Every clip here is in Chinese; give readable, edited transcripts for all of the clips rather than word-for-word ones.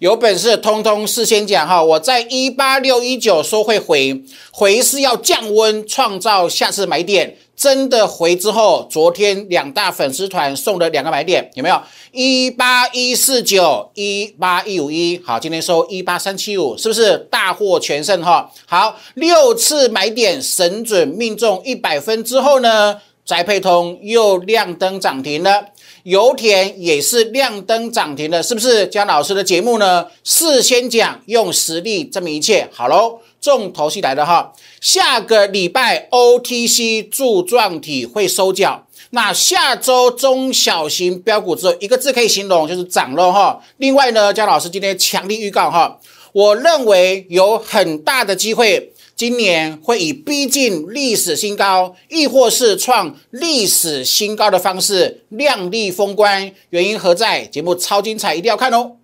有本事通通事先讲哈，我在18619说会回是要降温，创造下次买点。真的回之后，昨天两大粉丝团送了两个买点，有没有？ 18149 18151， 好，今天收18375，是不是大获全胜哈？好，六次买点神准命中100分之后呢，宅配通又亮灯涨停了，油田也是亮灯涨停了，是不是？江老师的节目呢，事先讲，用实力证明一切。好喽，重头戏来了哈，下个礼拜 OTC 柱状体会收脚，那下周中小型标股只有一个字可以形容，就是涨喽哈。另外呢，江老师今天强力预告哈，我认为有很大的机会。今年会以逼近历史新高，亦或是创历史新高的方式亮丽封关，原因何在？节目超精彩，一定要看哦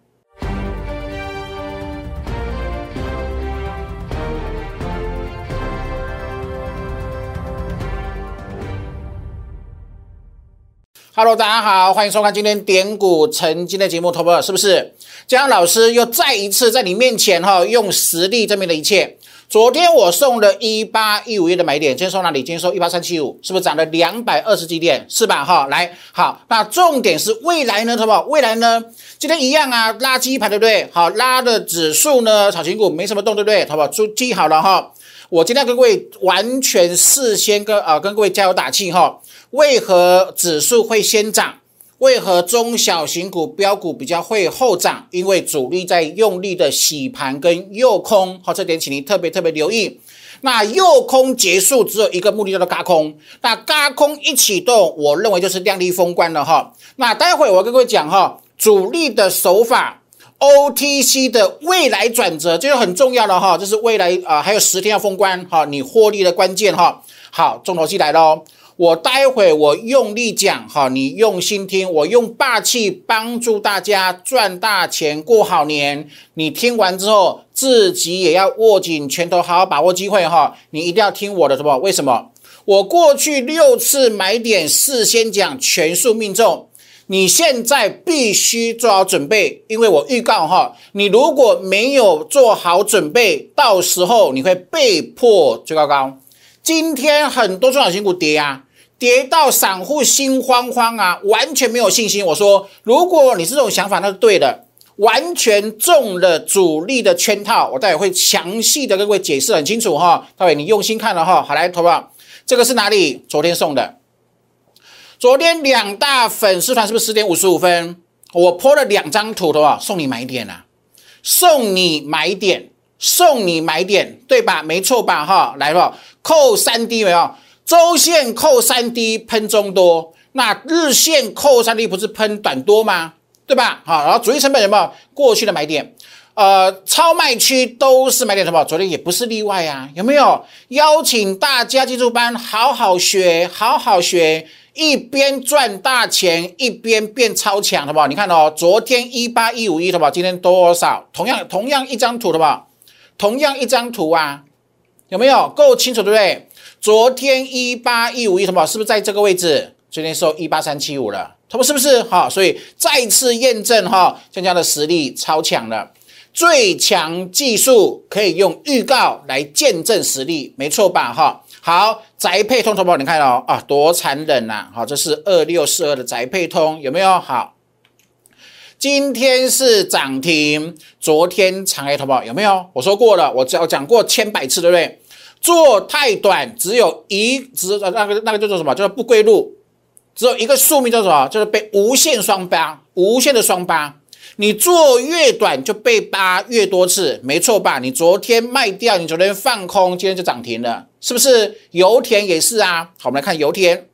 ！Hello， 大家好，欢迎收看今天点股成金的节目，投不？是不是？江老师又再一次在你面前哈，用实力证明了一切。昨天我送了18151的买点，今天收哪里？今天收 18375， 是不是涨了220几点？是吧齁，来，好，那重点是未来呢，好不好？未来呢，今天一样啊，拉基盘对不对？好，拉的指数呢，小型股没什么动对不对？好不好？记好了齁，我今天跟各位完全事先跟各位加油打气齁，为何指数会先涨？为何中小型股标股比较会后涨？因为主力在用力的洗盘跟诱空，好，这点请您特别留意。那诱空结束只有一个目的，叫做軋空。那軋空一启动，我认为就是亮丽封关了哈。那待会我跟各位讲哈，主力的手法 ，OTC 的未来转折，这就很重要了哈。这是未来还有10天要封关哈，你获利的关键哈。好，重头戏来喽。我待会我用力讲哈，你用心听，我用霸气帮助大家赚大钱过好年。你听完之后，自己也要握紧拳头，好好把握机会哈。你一定要听我的什么？为什么？我过去6次买点事先讲全数命中，你现在必须做好准备，因为我预告哈，你如果没有做好准备，到时候你会被迫追高高。今天很多中小型股跌啊。跌到散户心慌慌啊，完全没有信心。我说，如果你是这种想法，那是对的，完全中了主力的圈套。我待会会详细的跟各位解释很清楚哈，待会你用心看了哈。好，来，投保，这个是哪里？昨天送的，昨天两大粉丝团是不是10:55？我po了2张图，投保，送你买点啊，送你买点，送你买点，对吧？没错吧？哈，来吧，扣3D 没有？周线扣 3D 喷中多，那日线扣 3D 不是喷短多吗？对吧？好，然后主力成本有没有过去的买点？超卖区都是买点，什么？昨天也不是例外啊，有没有？邀请大家技术班好好学，好好学，一边赚大钱，一边变超强，好不好？你看哦，昨天18151，好不好？今天多少？同样一张图，好不好？同样一张图啊，有没有够清楚？对不对？昨天18151什么？是不是在这个位置？昨天收18375了，是不是？好，所以再次验证哈，江家的实力超强了，最强技术可以用预告来见证实力，没错吧？哈，好，宅配通投保，你看哦，啊，多残忍呐！好，这是2642的宅配通，有没有？好，今天是涨停，昨天长黑投保有没有？我说过了，我讲过1,000,000次，对不对？做太短，只有那个叫做什么？叫做不归路，只有一个宿命，叫做什么？就是被无限的双八。你做越短就被扒越多次，没错吧？你昨天卖掉，你昨天放空，今天就涨停了，是不是？油田也是啊。好，我们来看油田。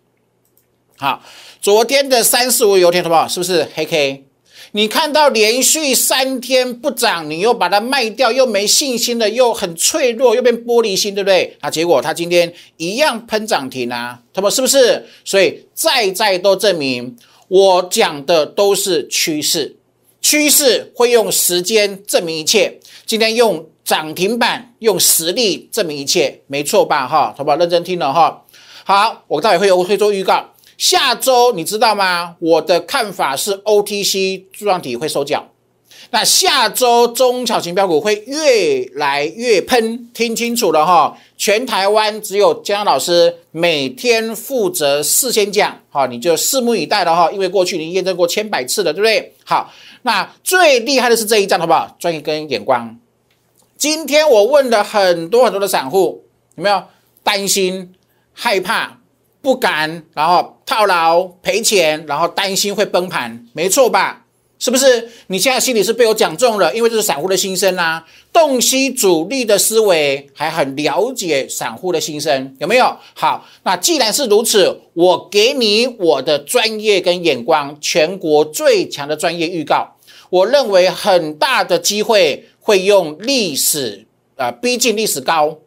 好，昨天的345油田什么？是不是黑 K？你看到连续3天不涨，你又把它卖掉，又没信心了，又很脆弱，又变玻璃心，对不对？啊，结果它今天一样喷涨停啊，他们是不是？所以再都证明我讲的都是趋势，趋势会用时间证明一切。今天用涨停板，用实力证明一切，没错吧？哈，好不好？认真听了哈。好，我待会会做预告。下周你知道吗？我的看法是 OTC 柱状体会收脚，那下周中小型标股会越来越喷，听清楚了哈！全台湾只有江老师每天负责4000讲，好，你就拭目以待了哈！因为过去你验证过100次了，对不对？好，那最厉害的是这一仗，好不好？专业跟眼光。今天我问了很多的散户，有没有担心、害怕、不敢，然后套牢赔钱，然后担心会崩盘，没错吧？是不是？你现在心里是被我讲中了，因为这是散户的心声啦。洞悉主力的思维，还很了解散户的心声，有没有？好，那既然是如此，我给你我的专业跟眼光，全国最强的专业预告。我认为很大的机会会用历史逼近历史高，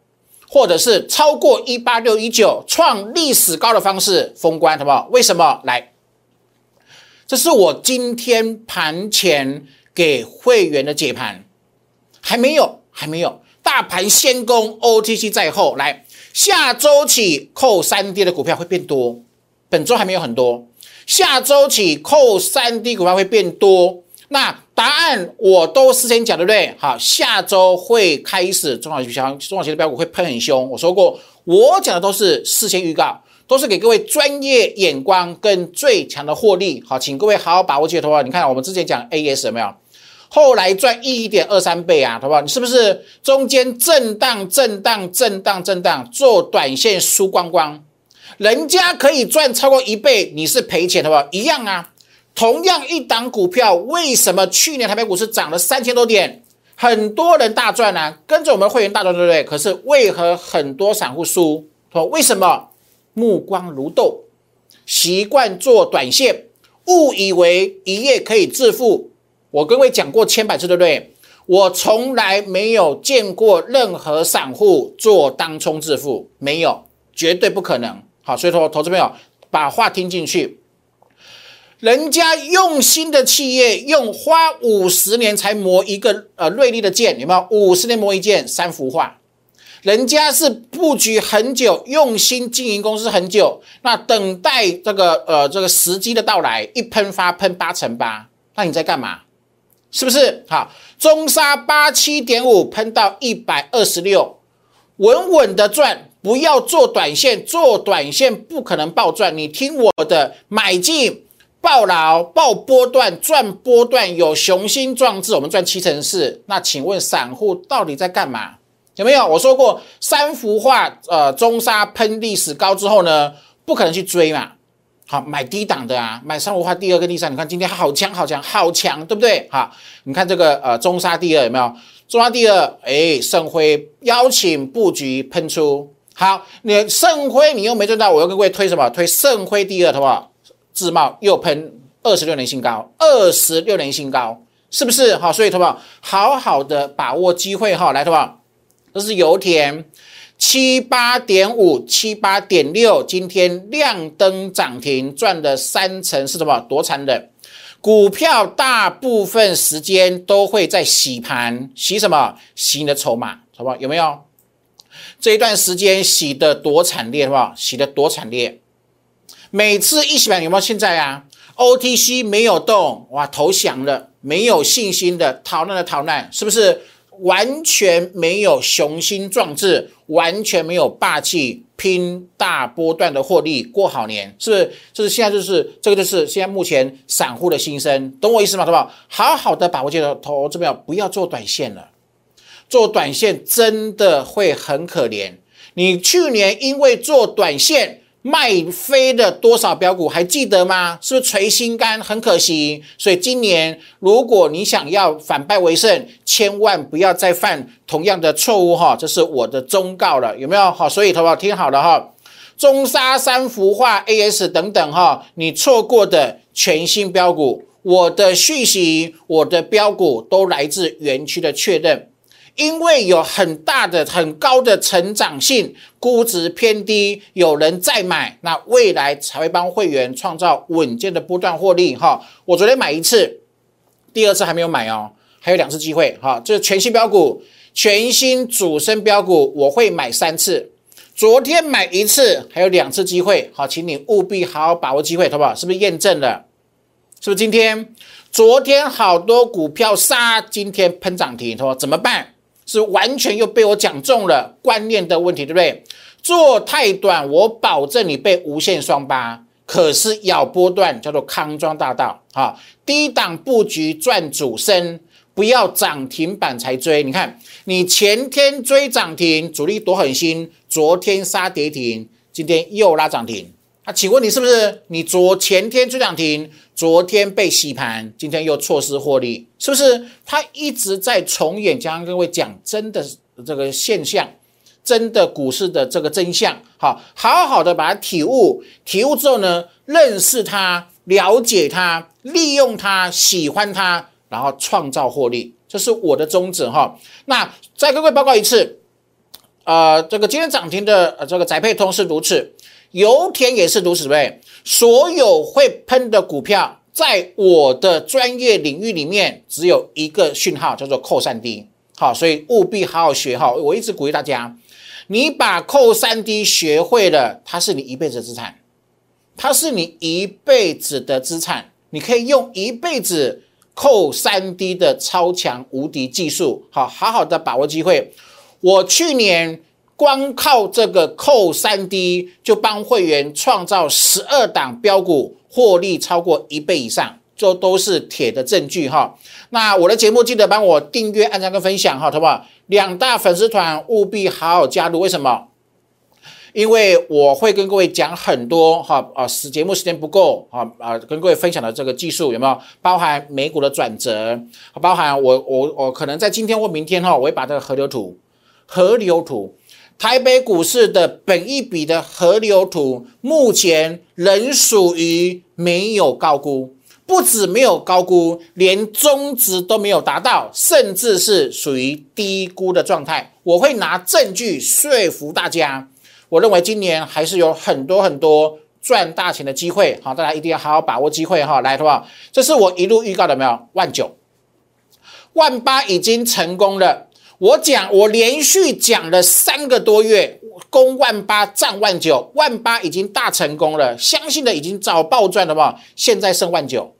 或者是超过18619创历史高的方式封关，好不好？为什么？来，这是我今天盘前给会员的解盘，还没有，大盘先攻 ，OTC 在后。来，下周起扣3D的股票会变多，本周还没有很多，下周起扣3D股票会变多。那答案我都事先讲，对不对？好，下周会开始中小型的标股会喷很凶。我说过，我讲的都是事先预告，都是给各位专业眼光跟最强的获利。好，请各位好好把握这些，好不好？你看我们之前讲 AS 有没有？后来赚 1.23 倍啊，好不好？你是不是中间震荡做短线输光光？人家可以赚超过1倍，你是赔钱，好不好？一样啊。同样一档股票，为什么去年台北股市涨了3000多点，很多人大赚啊，跟着我们会员大赚，对不对？可是为何很多散户输？为什么？目光如豆，习惯做短线，误以为一夜可以致富。我跟各位讲过100次，对不对？我从来没有见过任何散户做当冲致富，没有，绝对不可能。好，所以说投资朋友把话听进去。人家用心的企业用花50年才磨一个锐利的剑，有没有？50年磨一剑，3幅画。人家是布局很久，用心经营公司很久，那等待这个时机的到来，一喷发喷8.8%，那你在干嘛？是不是？好，中砂87.5喷到126，稳稳的赚。不要做短线，做短线不可能暴赚。你听我的，买进。爆牢爆波段赚波段，有雄心壮志，我们赚74%。那请问散户到底在干嘛？有没有？我说过3幅画，中砂喷历史高之后呢，不可能去追嘛。好，买低档的啊，买3幅画第二跟第三。你看今天好强，对不对？好，你看这个中砂第二有没有？中砂第二，盛辉邀请布局喷出。好，你盛辉你又没赚到，我又跟各位推什么？推盛辉第二，好不好？自贸又喷26年新高，是不是？好，所以好好的把握机会哈，来，这是油田78.5、78.6，今天亮灯涨停，赚了3成，是多惨的股票，大部分时间都会在洗盘，洗什么？洗你的筹码，好不好？有没有？这一段时间洗的多惨烈，好不好？洗的多惨烈。每次一洗盘有没有？现在啊 ，OTC 没有动，哇，投降了，没有信心的，逃难，是不是？完全没有雄心壮志，完全没有霸气，拼大波段的获利，过好年，是不是？这个就是现在目前散户的心声，懂我意思吗？好不好？好好的把握这个投资标，不要做短线了，做短线真的会很可怜。你去年因为做短线。卖飞的多少标股还记得吗？是不是捶心肝？很可惜。所以今年如果你想要反败为胜，千万不要再犯同样的错误哈，这是我的忠告了，有没有？好，所以投保听好了哈，中砂3幅画 AS 等等哈，你错过的全新标股，我的讯息、我的标股都来自园区的确认。因为有很高的成长性，估值偏低，有人在买，那未来才会帮会员创造稳健的波段获利哈。我昨天买一次，第二次还没有买哦，还有2次机会哈。这是全新标股、全新主升标股，我会买3次。昨天买一次，还有2次机会，好，请你务必好好把握机会，好不好？是不是验证了？是不是今天？昨天好多股票杀，今天喷涨停，说怎么办？是完全又被我讲中了观念的问题，对不对？做太短，我保证你被无限双八。可是咬波段叫做康庄大道啊，低档布局赚主升，不要涨停板才追。你看，你前天追涨停，主力多狠心，昨天杀跌停，今天又拉涨停。啊，请问你是不是你前天追涨停，昨天被洗盘，今天又错失获利，是不是？他一直在重演，将各位讲真的这个现象。真的股市的这个真相，好好的把它体悟之后呢，认识它，了解它，利用它，喜欢它，然后创造获利，这是我的宗旨哈。那再跟各位报告一次，这个今天涨停的这个宅配通是如此，油田也是如此呗。所有会喷的股票，在我的专业领域里面，只有一个讯号叫做扣三 D， 好，所以务必好好学哈。我一直鼓励大家。你把扣 3D 学会了，它是你一辈子的资产，它是你一辈子的资产，你可以用一辈子扣 3D 的超强无敌技术，好好的把握机会。我去年光靠这个扣 3D 就帮会员创造12档标股，获利超过一倍以上。这都是铁的证据哈。那我的节目记得帮我订阅、按赞跟分享哈，好不好？两大粉丝团务必好好加入，为什么？因为我会跟各位讲很多哈节目时间不够跟各位分享的这个技术有没有？包含美股的转折，包含我可能在今天或明天哈，我会把这个河流图。台北股市的本益比的河流图，目前仍属于没有高估。不止没有高估，连中值都没有达到，甚至是属于低估的状态。我会拿证据说服大家，我认为今年还是有很多赚大钱的机会，好，大家一定要好好把握机会哈，来，好不好？这是我一路预告的，没有19,000、18,000已经成功了。我连续讲了3个多月，攻18,000占19,000，18,000已经大成功了，相信的已经早爆赚了嘛，现在剩19,000。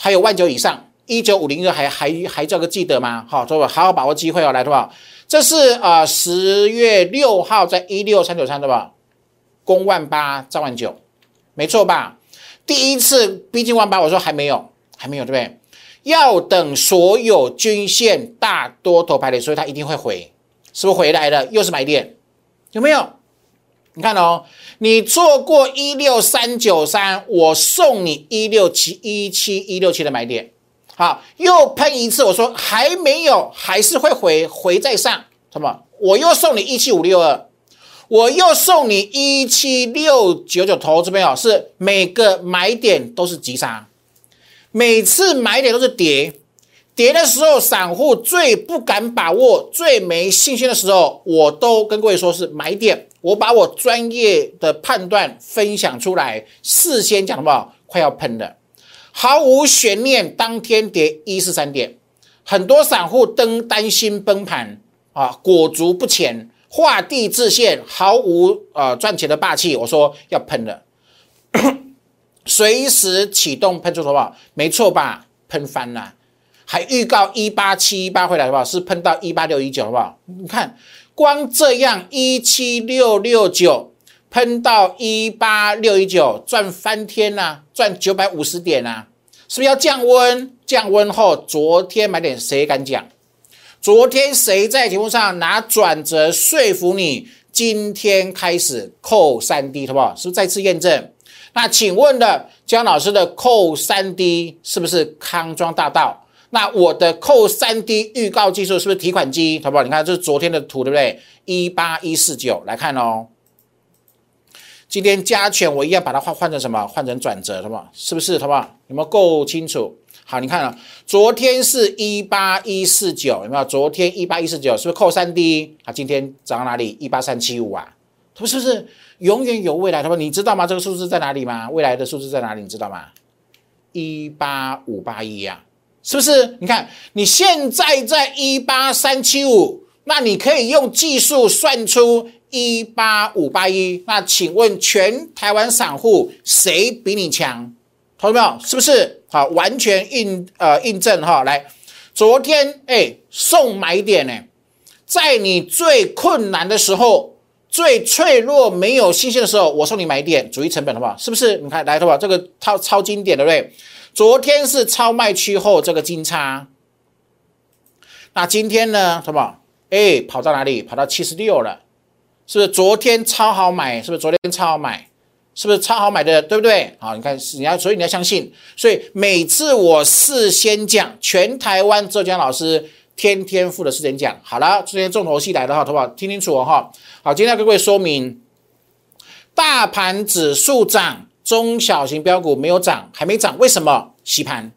还有19,000以上 ,19502 还叫个记得吗？好，所以好好把握机会哦，来，对吧？这是10月6号在16393，对吧？攻18,000占19,000，没错吧？第一次逼近18,000，我说还没有，对不对？要等所有均线大多头排列，所以它一定会回，是不是回来了？又是买点，有没有？你看哦，你错过16393，我送你167的买点。好，又喷一次，我说还没有，还是会回再上，什么？我又送你17562，我又送你17699，投资朋友是每个买点都是急杀，每次买点都是跌。跌的时候，散户最不敢把握、最没信心的时候，我都跟各位说是买点。我把我专业的判断分享出来，事先讲好不好？快要喷了，毫无悬念，当天跌143点，很多散户担心崩盘啊，裹足不前，画地自限，毫无赚钱的霸气。我说要喷了，随时启动喷出，好不好？没错吧？喷翻了。还预告18718会来，好不好？是喷到18619，好不好？你看，光这样17669喷到18619，赚翻天啊，赚950点啊，是不是要降温？降温后，昨天买点谁敢讲？昨天谁在节目上拿转折说服你？今天开始扣 3D， 好不好？是不是再次验证？那请问了，姜老师的扣 3D 是不是康庄大道？那我的扣 3D 预告技术是不是提款机？好不好？你看这是昨天的图，对不对？ 18149 来看哦。今天加权我一样把它换成什么？换成转折，好不好？是不是？好不好？有没有够清楚？好，你看啊，昨天是 18149， 有没有？昨天 18149 是不是扣 3D？ 啊，今天涨到哪里？ 18375 啊。是不是永远有未来？好不好？你知道吗？这个数字在哪里吗？未来的数字在哪里？你知道吗？ 18581 啊。是不是？你看，你现在在 18375， 那你可以用技术算出 18581， 那请问全台湾散户谁比你强？同志们，是不是好？完全印证哈。来，昨天送买点呢，在你最困难的时候、最脆弱、没有信心的时候，我送你买点，主力成本好不好？是不是？你看，来，同志们，这个超经典，对不对？昨天是超卖区后这个金叉，那今天呢，同志们，跑到哪里？跑到76了，是不是？昨天超好买，是不是？昨天超好买。是不是超好买的，对不对？好，你看，所以你要相信。所以每次我事先讲，全台湾浙江老师天天付的事先讲。好了，今天重头戏来了哈，好不好？听清楚哦哈。好，今天要跟各位说明，大盘指数涨，中小型标股没有涨，还没涨，为什么？洗盘，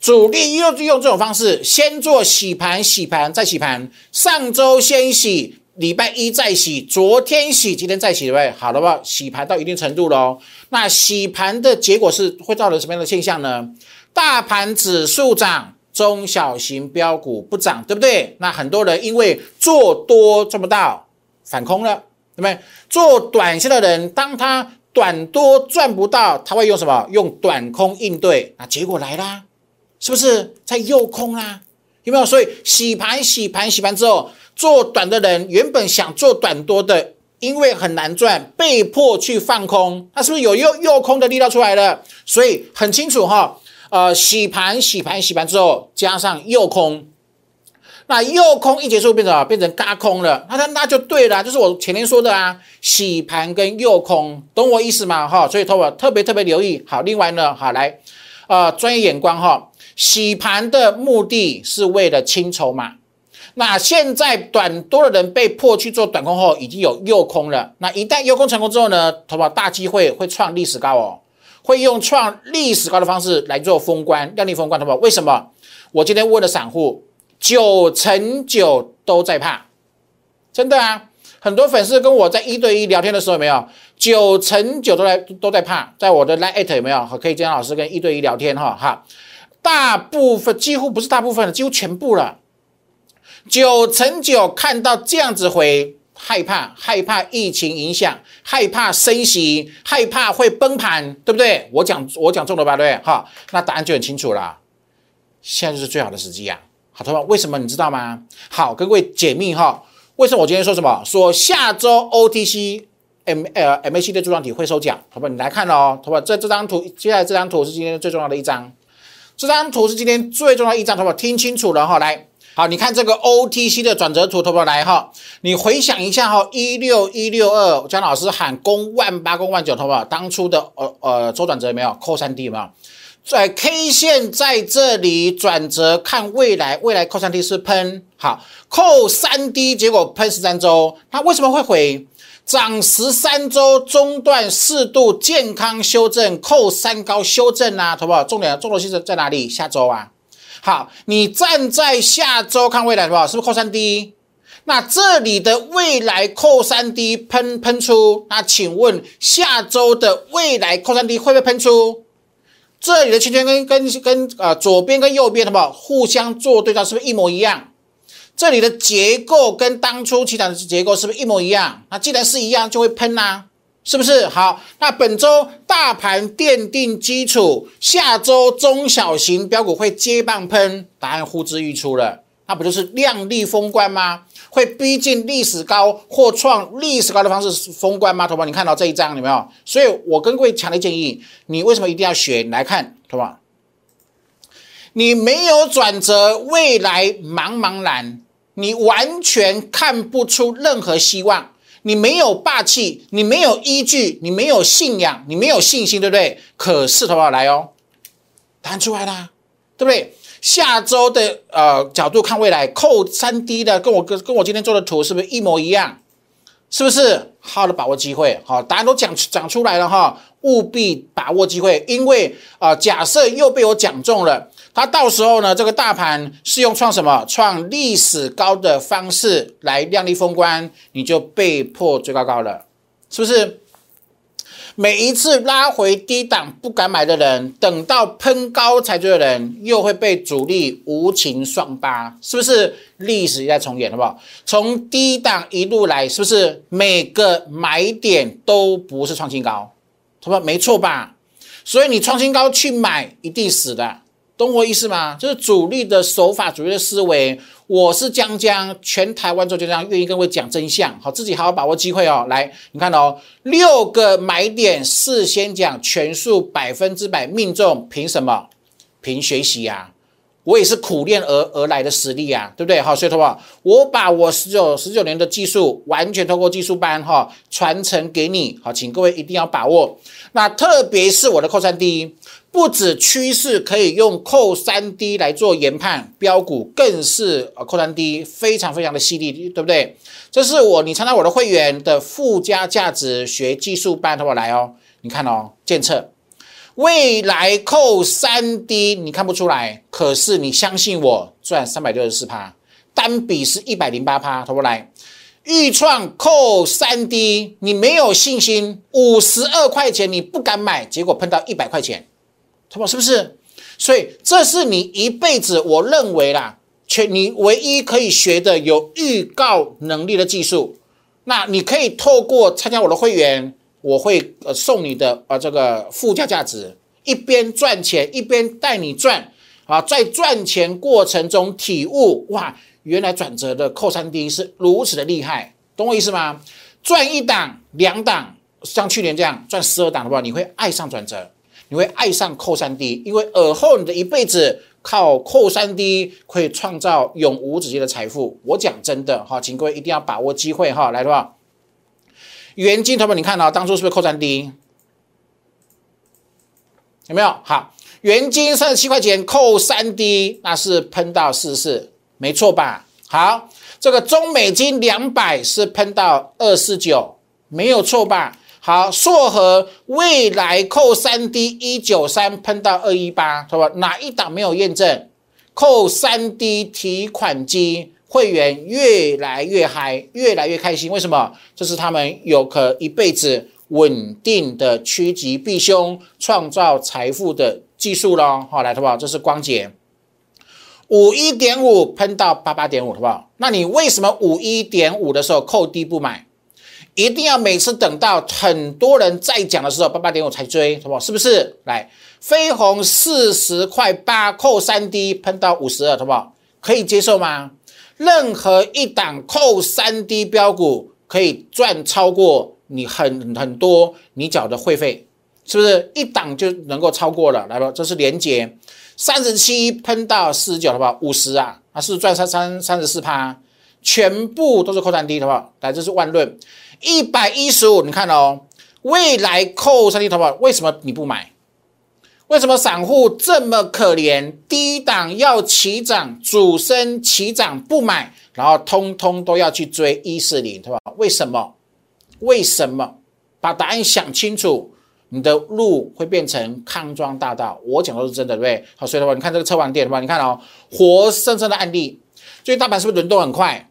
主力又用这种方式，先做洗盘，洗盘再洗盘，上周先洗。礼拜一再洗，昨天洗，今天再洗，对不对？好了吧，洗盘到一定程度了哦。那洗盘的结果是会造成什么样的现象呢？大盘指数涨，中小型标股不涨，对不对？那很多人因为做多赚不到，反空了，对不对？做短线的人，当他短多赚不到，他会用什么？用短空应对，那结果来啦，是不是在诱空啦？有没有？所以洗盘、洗盘、洗盘之后。做短的人原本想做短多的，因为很难赚，被迫去放空，那是不是有诱空的力道出来了？所以很清楚哈，洗盘、洗盘、洗盘之后，加上诱空，那诱空一结束变成嘎空了，那就对了，就是我前天说的啊，洗盘跟诱空，懂我意思吗？哈，所以特别留意。好，另外呢，好来，专业眼光哈，洗盘的目的是为了清筹码。那现在短多的人被迫去做短空后，已经有诱空了。那一旦诱空成功之后呢，投保大机会创历史高哦，会用创历史高的方式来做封关，量力封关，投保为什么？我今天问了散户，99%都在怕，真的啊！很多粉丝跟我在一对一聊天的时候，有没有99%都在怕？在我的 LINE@ 有没有？可以跟老师跟一对一聊天哈哈，大部分几乎不是大部分了，几乎全部了。99%看到这样子回害怕疫情影响，害怕升息，害怕会崩盘，对不对？我讲中了吧，对不对？哈，那答案就很清楚啦。现在就是最好的时机啊！好，同学们，为什么你知道吗？好，跟各位解密哈，为什么我今天说什么？说下周 OTC MACD 柱状体会收脚，好不好？你来看哦，好不好？这张图，接下来这张图是今天最重要的一张，这张图是今天最重要的一张，好不好？听清楚了哈，来。好，你看这个 OTC 的转折图，投不来哈？你回想一下哈，16162，江老师喊攻18000、攻19000，投不？当初的周转折有没有？扣3D 有没有？在 K 线在这里转折，看未来扣3D 是喷，好，扣3D 结果喷13周，它为什么会回？涨13周中段适度健康修正，扣3高修正啊，投不？重点是在哪里？下周啊。好，你站在下周看未来，好，是不是扣 3D？ 那这里的未来扣 3D 喷出，那请问下周的未来扣 3D 会不会喷出？这里的圈圈跟左边跟右边，好不好？互相做对照，是不是一模一样？这里的结构跟当初起涨的结构是不是一模一样？那既然是一样，就会喷啊。是不是？好，那本周大盘奠定基础，下周中小型标股会接棒喷，答案呼之欲出了，那不就是量力封关吗？会逼近历史高或创历史高的方式封关吗？同胞，你看到这一张有没有？所以我跟各位强烈建议，你为什么一定要学？你来看，同胞，你没有转折，未来茫茫然，你完全看不出任何希望。你没有霸气，你没有依据，你没有信仰，你没有信心，对不对？可是投保来哦，答案出来啦，对不对？下周的角度看未来，扣 3D 的跟我今天做的图是不是一模一样？是不是？好的，把握机会，好，答案都讲出来了哈，务必把握机会，因为假设又被我讲中了。它到时候呢，这个大盘是用创什么？创历史高的方式来量力封关，你就被迫追高了，是不是？每一次拉回低档不敢买的人，等到喷高才追的人，又会被主力无情双巴，是不是？历史在重演，好不好？从低档一路来，是不是每个买点都不是创新高？好不好？没错吧？所以你创新高去买一定死的，懂我意思吗？就是主力的手法，主力的思维。我是江，全台湾做江，愿意跟我讲真相。好，自己好好把握机会哦。来，你看哦，6个买点事先讲全数100%命中，凭什么？凭学习啊。我也是苦练而来的实力啊，对不对？好，所以我把我19年的技术完全透过技术班传承给你。好，请各位一定要把握。那特别是我的扣3 D， 不止趋势可以用扣3 D 来做研判，标股更是扣3 D 非常非常的犀利，对不对？这是你参加我的会员的附加价值学技术班，好不好？来哦，你看哦，建策。未来扣3 D 你看不出来，可是你相信我赚 364%， 单笔是 108%， 投不来。预创扣3 D 你没有信心，52块钱你不敢买，结果碰到100块钱，投不，是不是？所以这是你一辈子我认为啦，你唯一可以学的有预告能力的技术。那你可以透过参加我的会员，我会送你的这个附加价值，一边赚钱一边带你赚啊，在赚钱过程中体悟，哇，原来转折的扣3 D 是如此的厉害，懂我意思吗？赚1档2档，像去年这样赚12档的话，你会爱上转折，你会爱上扣3 D， 因为而后你的一辈子靠扣3 D 可以创造永无止境的财富。我讲真的哈，请各位一定要把握机会哈，来的话。元金，同学们，你看哦，当初是不是扣3 D？ 有没有？好，元金37块钱扣3 D， 那是喷到44，没错吧？好，这个中美金200是喷到249，没有错吧？好，硕和未来扣3 D 193喷到218，同学们，哪一档没有验证？扣3 D 提款机。会员越来越嗨，越来越开心，为什么？这是他们有可一辈子稳定的趋吉避凶、创造财富的技术咯。好，来，好不好？这是光洁 51.5 喷到 88.5， 好不好？那你为什么 51.5 的时候扣低不买？一定要每次等到很多人在讲的时候 88.5 才追，好不好？是不是？来，飞鸿40块8扣 3D 喷到52，好不好？可以接受吗？任何一档扣3 D 标股可以赚超过你很多你缴的会费，是不是？一档就能够超过了，来吧，这是连结37喷到49，好不好？50啊，它是赚34%，全部都是扣3 D， 好不好？来，这是万润115，你看哦，未来扣3 D， 好不好？为什么你不买？为什么散户这么可怜？低档要起涨，主升起涨不买，然后通通都要去追140，对吧？为什么？为什么？把答案想清楚，你的路会变成康庄大道。我讲的是真的，对不对？好，所以的话，你看这个车王店，对吧？你看哦，活生生的案例。最近大盘是不是轮动很快？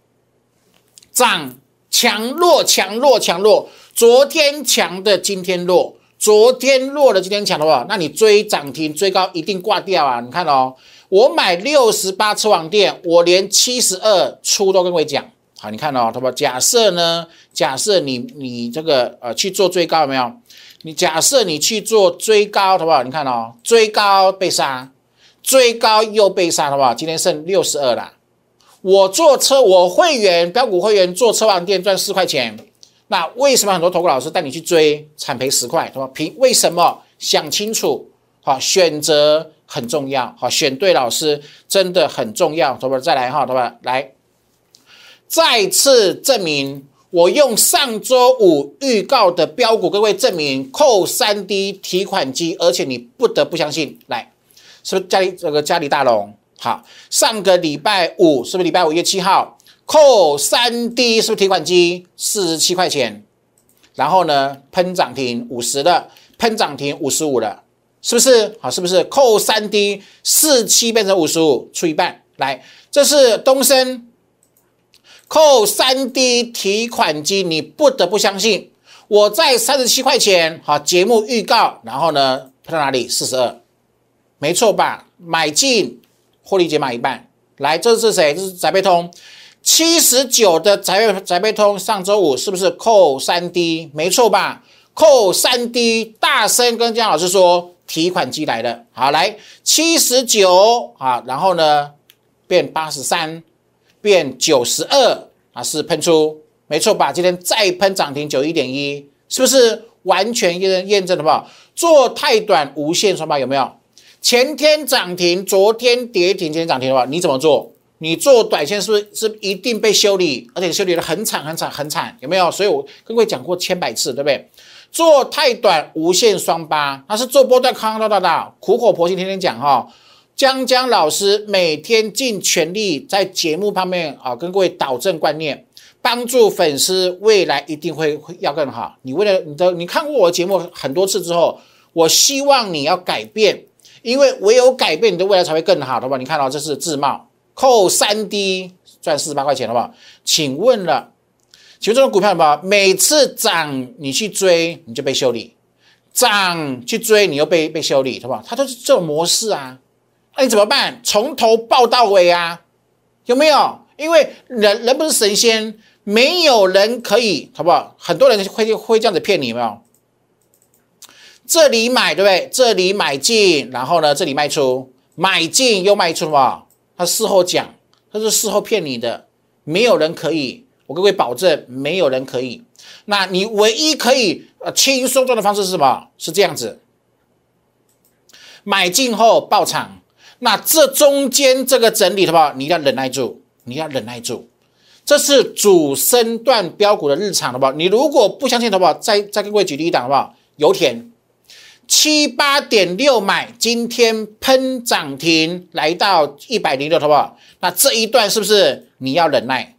涨强弱，强弱，强弱。昨天强的，今天弱。昨天弱了今天强的话，那你追涨停追高一定挂掉啊。你看哦，我买68车王店，我连72出都跟我讲。好，你看哦，假设你这个去做追高，有没有？你假设你去做追高，好不好？你看哦，追高被杀，追高又被杀，好不好？今天剩62啦。我会员标股会员做车王店赚4块钱。那为什么很多投顾老师带你去追惨赔10块？为什么？想清楚，好，选择很重要，好，选对老师真的很重要。再来哈，来，再次证明我用上周5预告的标股，各位证明扣3 D 提款机，而且你不得不相信。来，是不是嘉里大龙？好，上个礼拜五是不是礼拜5月7号？扣3 D 是不是提款机47块钱，然后呢喷涨停50了，喷涨停55了，是不是？好，是不是扣3 D 47变成55出一半？来，这是东升扣3 D 提款机，你不得不相信。我在37块钱，好，节目预告，然后呢喷到哪里？42，没错吧？买进获利解码一半。来，这是谁？这是宅配通。79的宅配通上周5是不是扣3 D？ 没错吧？扣3 D， 大声跟江老师说，提款机来了，好来 79 啊，然后呢变83变92啊，是喷出，没错吧？今天再喷涨停 91.1， 是不是完全验证了吧？做太短无限双八有没有？前天涨停，昨天跌停，今天涨停的话，你怎么做？你做短线是不是一定被修理，而且修理的很惨很惨很惨，有没有？所以我跟各位讲过千百次，对不对？做太短无限双八，它是做波段康康大大，苦口婆心天天讲哈。江老师每天尽全力在节目旁边啊，跟各位导正观念，帮助粉丝未来一定会要更好。你为了你看过我的节目很多次之后，我希望你要改变，因为唯有改变你的未来才会更好，好不好？你看到这是自贸扣 3D 赚48块钱，好不好？请问这种股票有没有每次涨你去追你就被修理，涨去追你又被修理，好不好？它就是这种模式啊，那你怎么办？从头爆到尾啊，有没有？因为人不是神仙，没有人可以，好不好？很多人会这样子骗你，有没有？这里买，对不对？这里买进，然后呢这里卖出，买进又卖出，好不好？他事后讲，他是事后骗你的，没有人可以，我跟各位保证，没有人可以。那你唯一可以轻松赚的方式是什么？是这样子，买进后爆场。那这中间这个整理的话，你要忍耐住，你要忍耐住，这是主升段标股的日常，好不好？你如果不相信的话，再跟各位举例一档，好不好？油田 78.6 买，今天喷涨停来到106，好不好？那这一段是不是你要忍耐？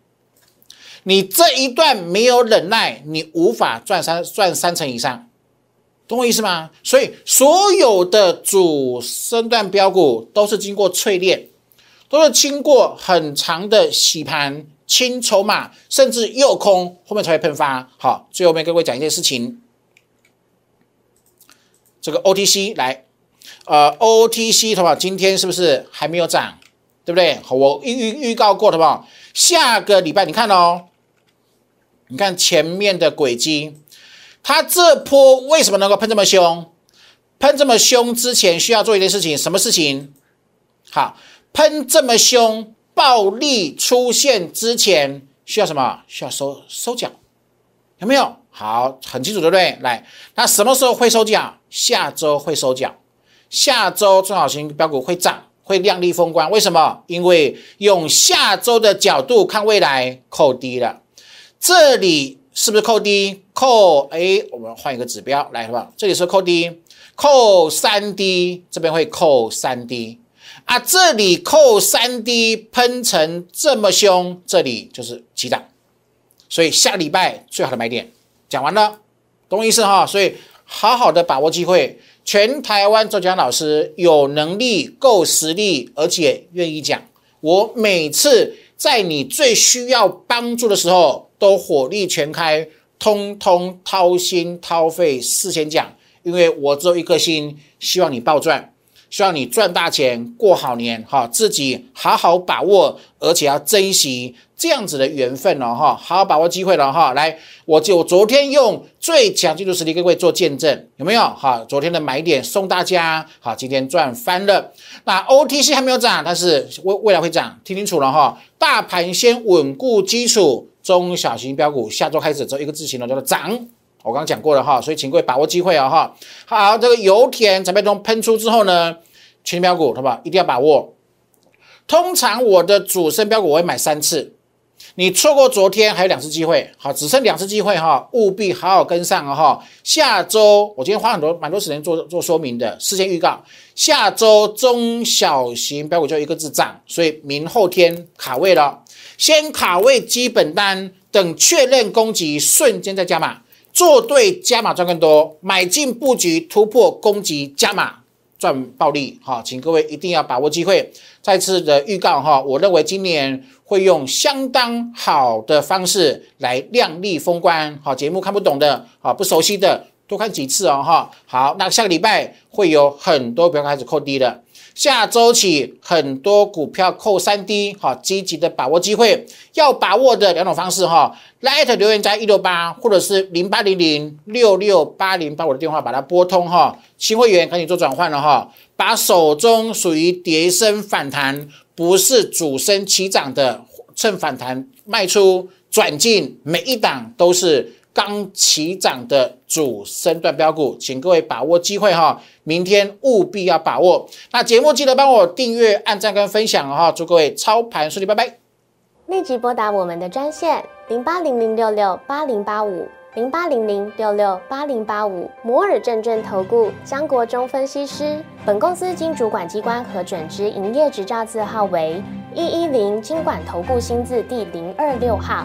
你这一段没有忍耐，你无法赚三成以上。懂我意思吗？所以所有的主升段标股都是经过淬炼，都是经过很长的洗盘、清筹码，甚至诱空，后面才会喷发。好，最后面跟各位讲一件事情，这个 OTC 来，OTC 的话，今天是不是还没有涨？对不对？好，我预告过的吧？下个礼拜你看哦，你看前面的轨迹。它这波为什么能够喷这么凶？喷这么凶之前需要做一件事情，什么事情？好，喷这么凶，暴力出现之前需要什么？需要收脚，有没有？好，很清楚，对不对？来，那什么时候会收脚？下周会收脚，下周中小型标股会涨，会亮丽风光。为什么？因为用下周的角度看未来，扣低了，这里。是不是扣低？扣我们换一个指标来，好不好？这里是扣低，扣 3D， 这边会扣 3D 啊，这里扣 3D 喷成这么凶，这里就是起涨，所以下礼拜最好的买点讲完了，懂我意思哈？所以好好的把握机会，全台湾周江老师有能力、够实力，而且愿意讲，我每次在你最需要帮助的时候。都火力全开，通通掏心掏肺事先讲，因为我只有一颗心，希望你暴赚，希望你赚大钱，过好年哈，自己好好把握，而且要珍惜这样子的缘分了哈，好好把握机会了哈。来，我昨天用最强技术实力给各位做见证，有没有？哈，昨天的买点送大家，好，今天赚翻了。那 OTC 还没有涨，但是未来会涨，听清楚了哈。大盘先稳固基础。中小型标股下周开始只有一个字形了，叫做涨。我刚刚讲过了哈，所以请各位把握机会啊哈。好，这个油田产品中喷出之后呢，全标股好不好？一定要把握。通常我的主升标股我会买3次，你错过昨天还有2次机会，好，只剩2次机会哈，务必好好跟上啊哈。下周我今天花蛮多时间做说明的，事先预告，下周中小型标股就一个字涨，所以明后天卡位了。先卡位基本单，等确认攻击瞬间再加码，做对加码赚更多，买进布局突破攻击加码赚暴利。好，请各位一定要把握机会。再次的预告哈，我认为今年会用相当好的方式来亮丽封关。好，节目看不懂的，好不熟悉的，多看几次哦哈。好，那下个礼拜会有很多标开始扣低的。下周起很多股票扣3D， 好，积极的把握机会。要把握的两种方式哈 ，LINE 留言加168，或者是0800668085的电话把它拨通哈。新会员赶紧做转换了哈，把手中属于跌升反弹，不是主升起涨的，趁反弹卖出转进，每一档都是刚起涨的主升段标股，请各位把握机会哈，明天务必要把握。那节目记得帮我订阅、按赞跟分享哈，祝各位操盘顺利，拜拜。立即拨打我们的专线0800668085，0800668085，摩尔证券投顾江国忠分析师。本公司经主管机关核准之营业执照字号为110金管投顾新字第026号。